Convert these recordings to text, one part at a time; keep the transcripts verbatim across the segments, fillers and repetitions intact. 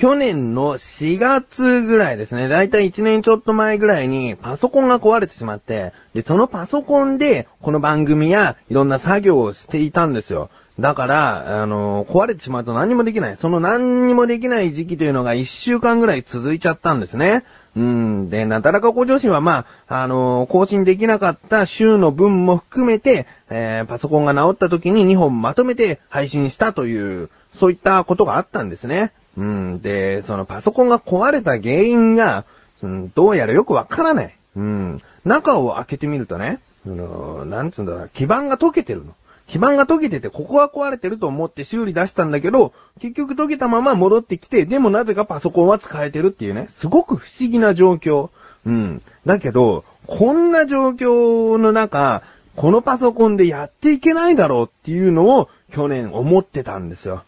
去年のしがつぐらいですね。だいたいいちねんちょっと前ぐらいにパソコンが壊れてしまって、で、そのパソコンでこの番組やいろんな作業をしていたんですよ。だから、あのー、壊れてしまうと何もできない。その何にもできない時期というのがいっしゅうかんぐらい続いちゃったんですね。うん。で、なだらか向上心はまあ、あのー、更新できなかった週の分も含めて、えー、パソコンが直った時ににほんまとめて配信したという、そういったことがあったんですね。うん、で、そのパソコンが壊れた原因が、うん、どうやらよくわからない。うん、中を開けてみるとね、うん、なんつうんだろう、基板が溶けてるの。基板が溶けてて、ここは壊れてると思って修理出したんだけど、結局溶けたまま戻ってきて、でもなぜかパソコンは使えてるっていうね、すごく不思議な状況。うん、だけど、こんな状況の中、このパソコンでやっていけないだろうっていうのを去年思ってたんですよ。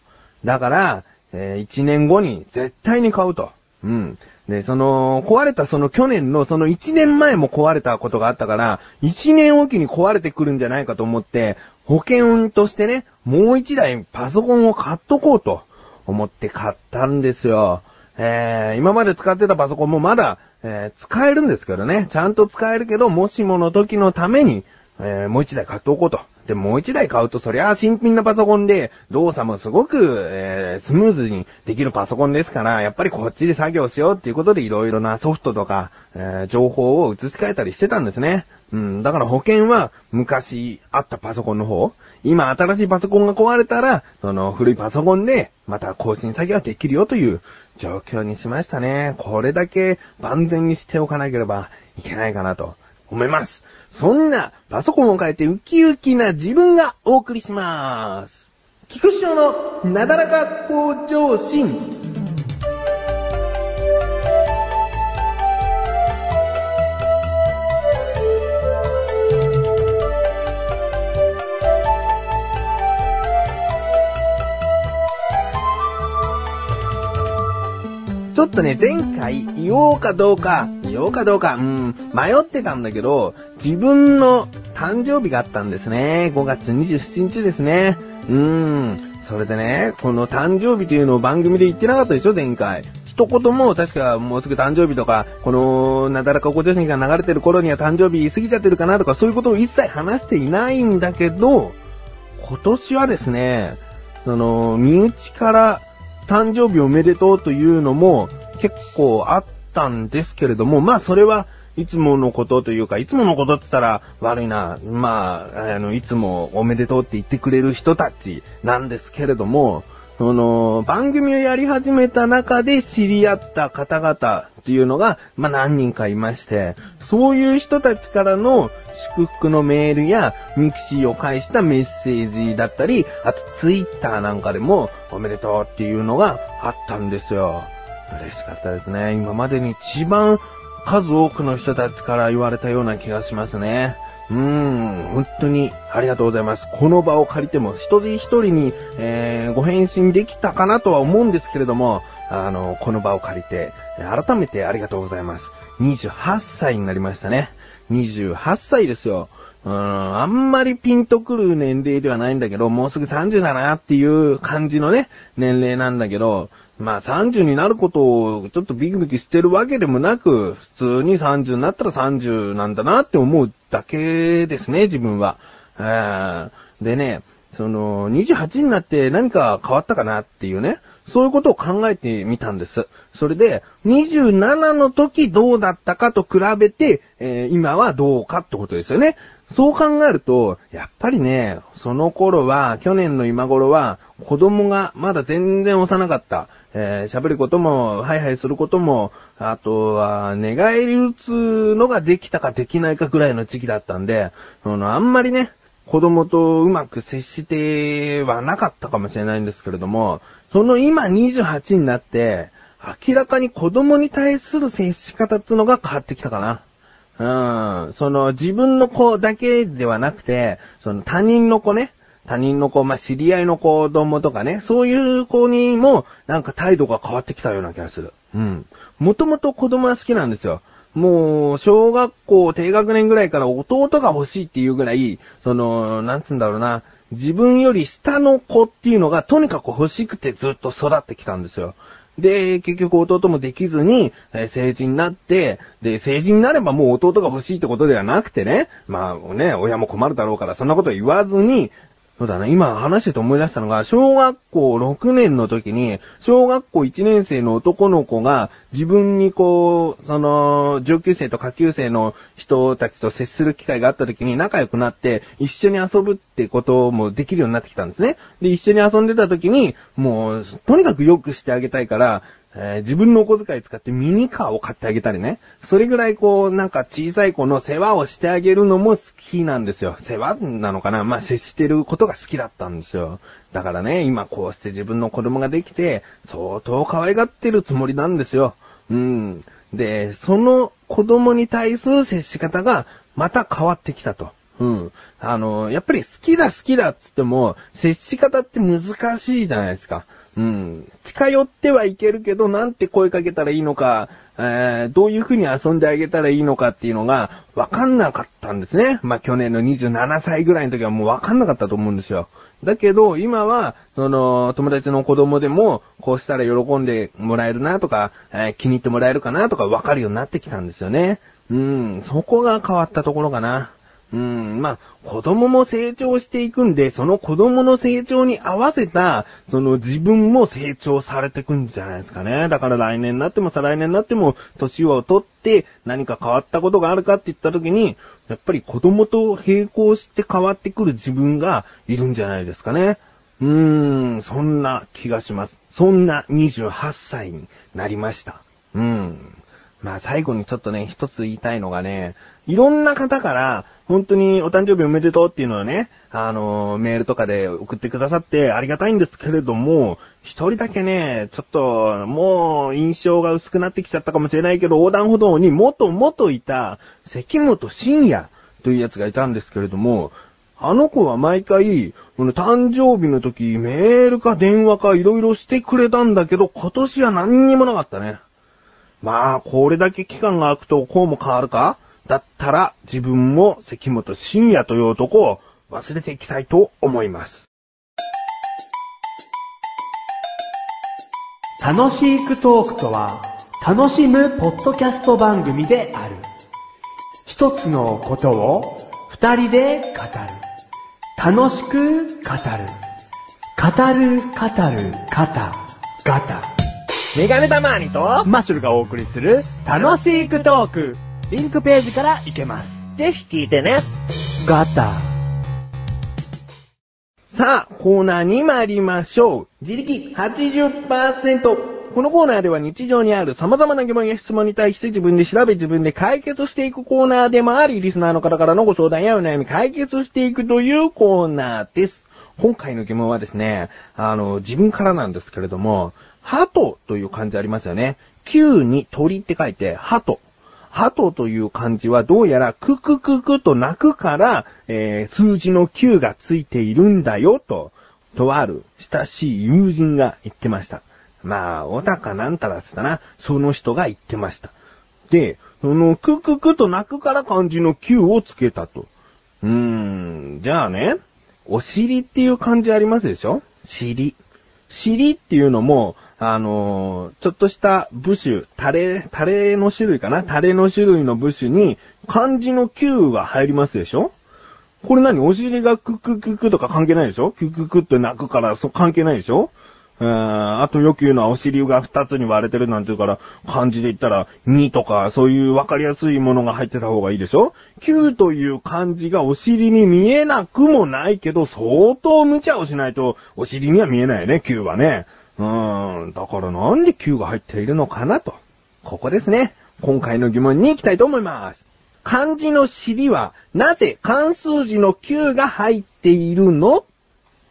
だから、えー、一年後に絶対に買うと。うん。で、その、壊れたその去年のその一年前も壊れたことがあったから、一年おきに壊れてくるんじゃないかと思って、保険としてね、もう一台パソコンを買っとこうと思って買ったんですよ。えー、今まで使ってたパソコンもまだ、えー、使えるんですけどね。ちゃんと使えるけど、もしもの時のために、えー、もう一台買っておこうと。で、もう一台買うと、そりゃ新品のパソコンで、動作もすごく、えー、スムーズにできるパソコンですから、やっぱりこっちで作業しようっていうことで、いろいろなソフトとか、えー、情報を移し替えたりしてたんですね。うん、だから保険は、昔あったパソコンの方、今新しいパソコンが壊れたら、その古いパソコンで、また更新作業ができるよという状況にしましたね。これだけ万全にしておかなければいけないかなと思います。そんなパソコンを変えてウキウキな自分がお送りしまーす。菊師匠のなだらか向上心。ちょっとね、前回言おうかどうか言おうかどうか、うん、迷ってたんだけど、自分の誕生日があったんですね。ごがつにじゅうしちにちですね。うーん。それでね、この誕生日というのを番組で言ってなかったでしょ、前回。一言も、確かもうすぐ誕生日とか、このなだらか向上心が流れてる頃には誕生日過ぎちゃってるかなとか、そういうことを一切話していないんだけど、今年はですね、その、身内から誕生日おめでとうというのも結構あって、たんですけれども、まあそれはいつものことというか、いつものことって言ったら悪いな、まあ、あの、いつもおめでとうって言ってくれる人たちなんですけれども、その、番組をやり始めた中で知り合った方々っていうのが、まあ何人かいまして、そういう人たちからの祝福のメールや、ミクシーを介したメッセージだったり、あとツイッターなんかでもおめでとうっていうのがあったんですよ。嬉しかったですね。今までに一番数多くの人たちから言われたような気がしますね。うーん、本当にありがとうございます。この場を借りても一人一人に、えー、ご返信できたかなとは思うんですけれども、あの、この場を借りて、改めてありがとうございます。にじゅうはっさいになりましたね。にじゅうはっさいですよ。うーん、あんまりピンとくる年齢ではないんだけど、もうすぐさんじゅうだなっていう感じのね、年齢なんだけど、まあさんじゅうになることをちょっとビクビクしてるわけでもなく、普通にさんじゅうになったらさんじゅうなんだなって思うだけですね、自分は。でね、そのにじゅうはちになって何か変わったかなっていうね、そういうことを考えてみたんです。それでにじゅうななの時どうだったかと比べて、えー、今はどうかってことですよね。そう考えると、やっぱりね、その頃は、去年の今頃は、子供がまだ全然幼かった。えー、喋ることも、ハイハイすることも、あとは、寝返り打つのができたかできないかぐらいの時期だったんで、そのあんまりね、子供とうまく接してはなかったかもしれないんですけれども、その今にじゅうはちになって、明らかに子供に対する接し方っていうのが変わってきたかな。うん、その自分の子だけではなくて、その他人の子ね、他人の子、まあ、知り合いの子供とかね、そういう子にもなんか態度が変わってきたような気がする。うん。もともと子供は好きなんですよ。もう、小学校低学年ぐらいから弟が欲しいっていうぐらい、その、なんつうんだろうな、自分より下の子っていうのがとにかく欲しくてずっと育ってきたんですよ。で、結局弟もできずに、えー、成人になって、で、成人になればもう弟が欲しいってことではなくてね、まあね、親も困るだろうからそんなこと言わずに、そうだね、今話してて思い出したのが、小学校ろくねんの時に、小学校いちねん生の男の子が、自分にこう、その、上級生と下級生の人たちと接する機会があった時に仲良くなって、一緒に遊ぶってこともできるようになってきたんですね。で、一緒に遊んでた時に、もう、とにかく良くしてあげたいから、えー、自分のお小遣い使ってミニカーを買ってあげたりね。それぐらいこう、なんか小さい子の世話をしてあげるのも好きなんですよ。世話なのかな、まあ、接してることが好きだったんですよ。だからね、今こうして自分の子供ができて、相当可愛がってるつもりなんですよ。うん。で、その子供に対する接し方がまた変わってきたと。うん。あの、やっぱり好きだ好きだっつっても、接し方って難しいじゃないですか。うん。近寄ってはいけるけど、なんて声かけたらいいのか、えー、どういう風に遊んであげたらいいのかっていうのが、わかんなかったんですね。まあ、去年のにじゅうななさいぐらいの時はもうわかんなかったと思うんですよ。だけど、今は、その、友達の子供でも、こうしたら喜んでもらえるなとか、えー、気に入ってもらえるかなとか、わかるようになってきたんですよね。うん。そこが変わったところかな。うん、まあ、子供も成長していくんで、その子供の成長に合わせた、その自分も成長されていくんじゃないですかね。だから来年になっても再来年になっても、年を取って何か変わったことがあるかって言った時に、やっぱり子供と並行して変わってくる自分がいるんじゃないですかね。うーん、そんな気がします。そんなにじゅうはっさいになりました。うん。まあ最後にちょっとね、一つ言いたいのがね、いろんな方から、本当にお誕生日おめでとうっていうのはね、あの、メールとかで送ってくださってありがたいんですけれども、一人だけね、ちょっと、もう印象が薄くなってきちゃったかもしれないけど、横断歩道に元々いた、関本信也というやつがいたんですけれども、あの子は毎回、この誕生日の時、メールか電話かいろいろしてくれたんだけど、今年は何にもなかったね。まあ、これだけ期間が空くとこうも変わるか？だったら自分も関本信也という男を忘れていきたいと思います。楽しいクトークとは、楽しむポッドキャスト番組である。一つのことを二人で語る。楽しく語る。語る語る語ガタ。メガネたまにとマッシュルがお送りする楽しいクトーク。リンクページから行けます。ぜひ聞いてね。ガタ。さあ、コーナーに参りましょう。自力 はちじゅっパーセント。このコーナーでは日常にある様々な疑問や質問に対して自分で調べ自分で解決していくコーナーでもあり、リスナーの方からのご相談やお悩み解決していくというコーナーです。今回の疑問はですね、あの、自分からなんですけれども、鳩という漢字ありますよね。鳩に鳥って書いて、鳩。鳩という漢字はどうやらククククと鳴くから、えー、数字のきゅうがついているんだよと、とある親しい友人が言ってました。まあ、おたかなんたらっつったな、その人が言ってました。で、そのクククと鳴くから漢字のきゅうをつけたと。うーん、じゃあね、お尻っていう漢字ありますでしょ？尻。尻っていうのも、あのー、ちょっとした部首、タレ、タレの種類かなタレの種類の部首に漢字のきゅうが入りますでしょ。これ何、お尻がククククとか関係ないでしょ。クククって鳴くからそう関係ないでしょ。うーん、あとよく言うのはお尻がふたつに割れてるなんていうから、漢字で言ったらにとかそういう分かりやすいものが入ってた方がいいでしょ。きゅうという漢字がお尻に見えなくもないけど、相当無茶をしないとお尻には見えないよね、きゅうはね。うーん、だからなんできゅうが入っているのかなと。ここですね。今回の疑問に行きたいと思います。漢字の尻はなぜ漢数字のきゅうが入っているの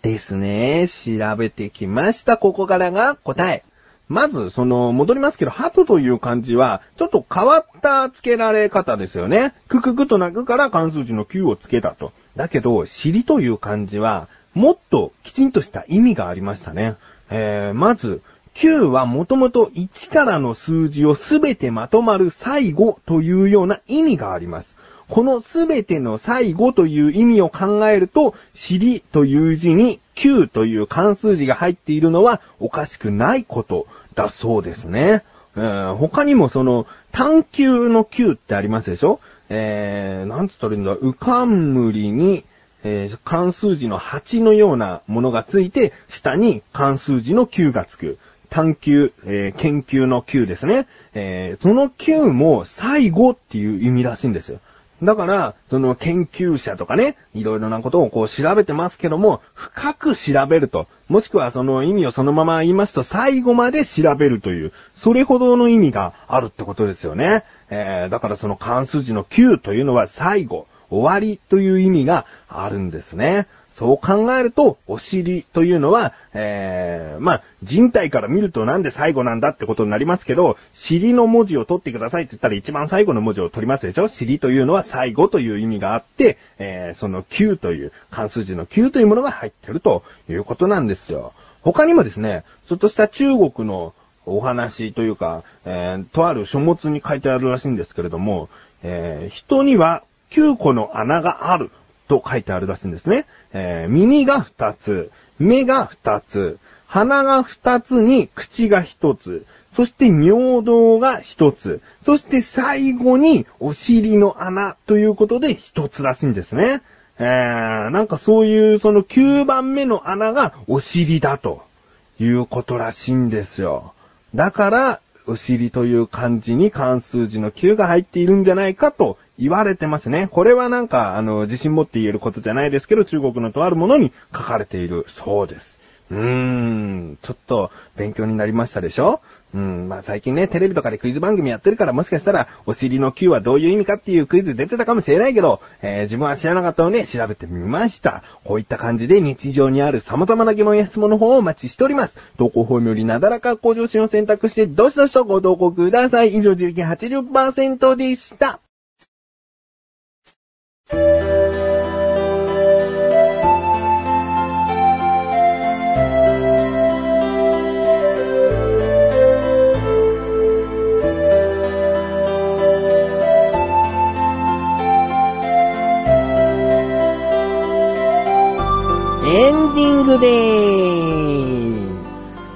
ですね。調べてきました。ここからが答え。まず、その、戻りますけど、鳩という漢字は、ちょっと変わった付けられ方ですよね。クククと鳴くから漢数字のきゅうを付けたと。だけど、尻という漢字は、もっときちんとした意味がありましたね。えー、まず、きゅうはもともといちからの数字をすべてまとまる最後というような意味があります。このすべての最後という意味を考えると、尻という字にきゅうという漢数字が入っているのはおかしくないことだそうですね。えー、他にもその、探求の求ってありますでしょ？えー、なんつったらいいんだ、うかんむりに、えー、漢数字のはちのようなものがついて、下に漢数字のきゅうがつく。探求、えー、研究のきゅうですね。えー、そのきゅうも最後っていう意味らしいんですよ。だから、その研究者とかね、いろいろなことをこう調べてますけども、深く調べると、もしくはその意味をそのまま言いますと、最後まで調べるという、それほどの意味があるってことですよね。えー、だからその漢数字のきゅうというのは最後、終わりという意味があるんですね。そう考えると、お尻というのは、えー、まあ、人体から見るとなんで最後なんだってことになりますけど、尻の文字を取ってくださいって言ったら一番最後の文字を取りますでしょ。尻というのは最後という意味があって、えー、そのきゅうという、漢数字のきゅうというものが入ってるということなんですよ。他にもですね、ちょっとした中国のお話というか、えー、とある書物に書いてあるらしいんですけれども、えー、人にはきゅうこの穴がある。と書いてあるらしいんですね。えー、耳がふたつ、目がふたつ、鼻がふたつに口がひとつ、そして尿道がひとつ、そして最後にお尻の穴ということでひとつらしいんですね。えー、なんかそういうそのきゅうばんめの穴がお尻だということらしいんですよ。だからお尻という漢字に漢数字のきゅうが入っているんじゃないかと言われてますね。これはなんか、あの、自信持って言えることじゃないですけど、中国のとあるものに書かれているそうです。うーん、ちょっと勉強になりましたでしょ？うん、まあ最近ね、テレビとかでクイズ番組やってるから、もしかしたら、お尻のきゅうはどういう意味かっていうクイズ出てたかもしれないけど、えー、自分は知らなかったので調べてみました。こういった感じで日常にある様々な疑問や質問の方をお待ちしております。投稿フォームよりなだらか向上心を選択して、どしどしとご投稿ください。以上、自力 はちじゅっパーセント でした。エンディングでーす。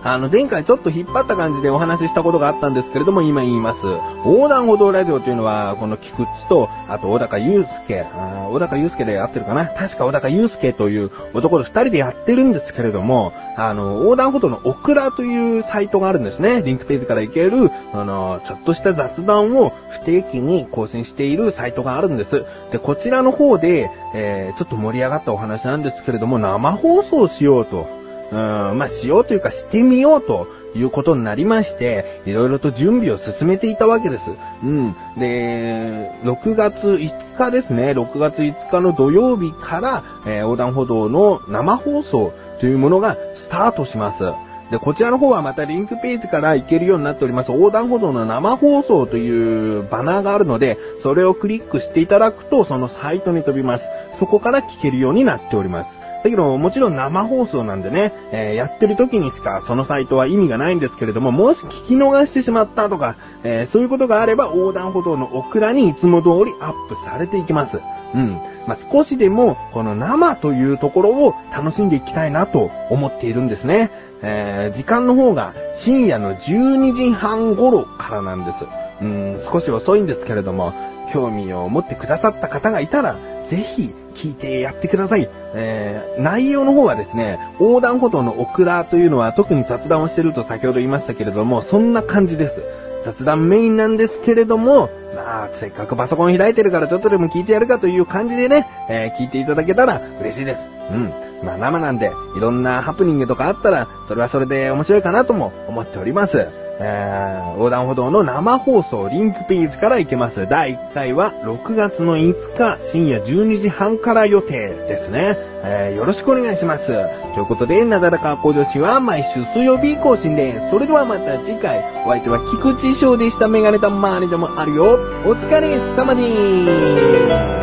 あの前回ちょっと引っ張った感じでお話ししたことがあったんですけれども、今言います。横断歩道ラジオというのは、この菊池とあと小高祐介、小高祐介で合ってるかな、確か小高祐介という男と二人でやってるんですけれども、あの横断歩道のオクラというサイトがあるんですね。リンクページから行ける、あのちょっとした雑談を不定期に更新しているサイトがあるんです。でこちらの方で、えー、ちょっと盛り上がったお話なんですけれども、生放送しようと、うーん、まあしようというかしてみようということになりまして、いろいろと準備を進めていたわけです。うん。で、ろくがついつかですね、ろくがついつかの土曜日から、えー、横断歩道の生放送というものがスタートします。で、こちらの方はまたリンクページから行けるようになっております。横断歩道の生放送というバナーがあるので、それをクリックしていただくと、そのサイトに飛びます。そこから聞けるようになっております。だけどもちろん生放送なんでね、えー、やってる時にしかそのサイトは意味がないんですけれども、もし聞き逃してしまったとか、えー、そういうことがあれば、横断歩道のオクラにいつも通りアップされていきます。うん。まあ、少しでもこの生というところを楽しんでいきたいなと思っているんですね。えー、時間の方が深夜のじゅうにじはん頃からなんです。うん、少し遅いんですけれども、興味を持ってくださった方がいたら、ぜひ聞いてやってください。えー、内容の方はですね、横断歩道のオクラというのは特に雑談をしてると先ほど言いましたけれども、そんな感じです。雑談メインなんですけれども、まあ、せっかくパソコン開いてるからちょっとでも聞いてやるかという感じでね、えー、聞いていただけたら嬉しいです。うん。まあ生なんで、いろんなハプニングとかあったら、それはそれで面白いかなとも思っております。えー、横断歩道の生放送リンクページから行けます。だいいっかいはろくがつのいつか深夜じゅうにじはんから予定ですね。えー、よろしくお願いします。ということで、なだらか向上心は毎週水曜日更新です。それではまた次回。お相手は菊池翔でした。メガネたまわりでもあるよ。お疲れ様です。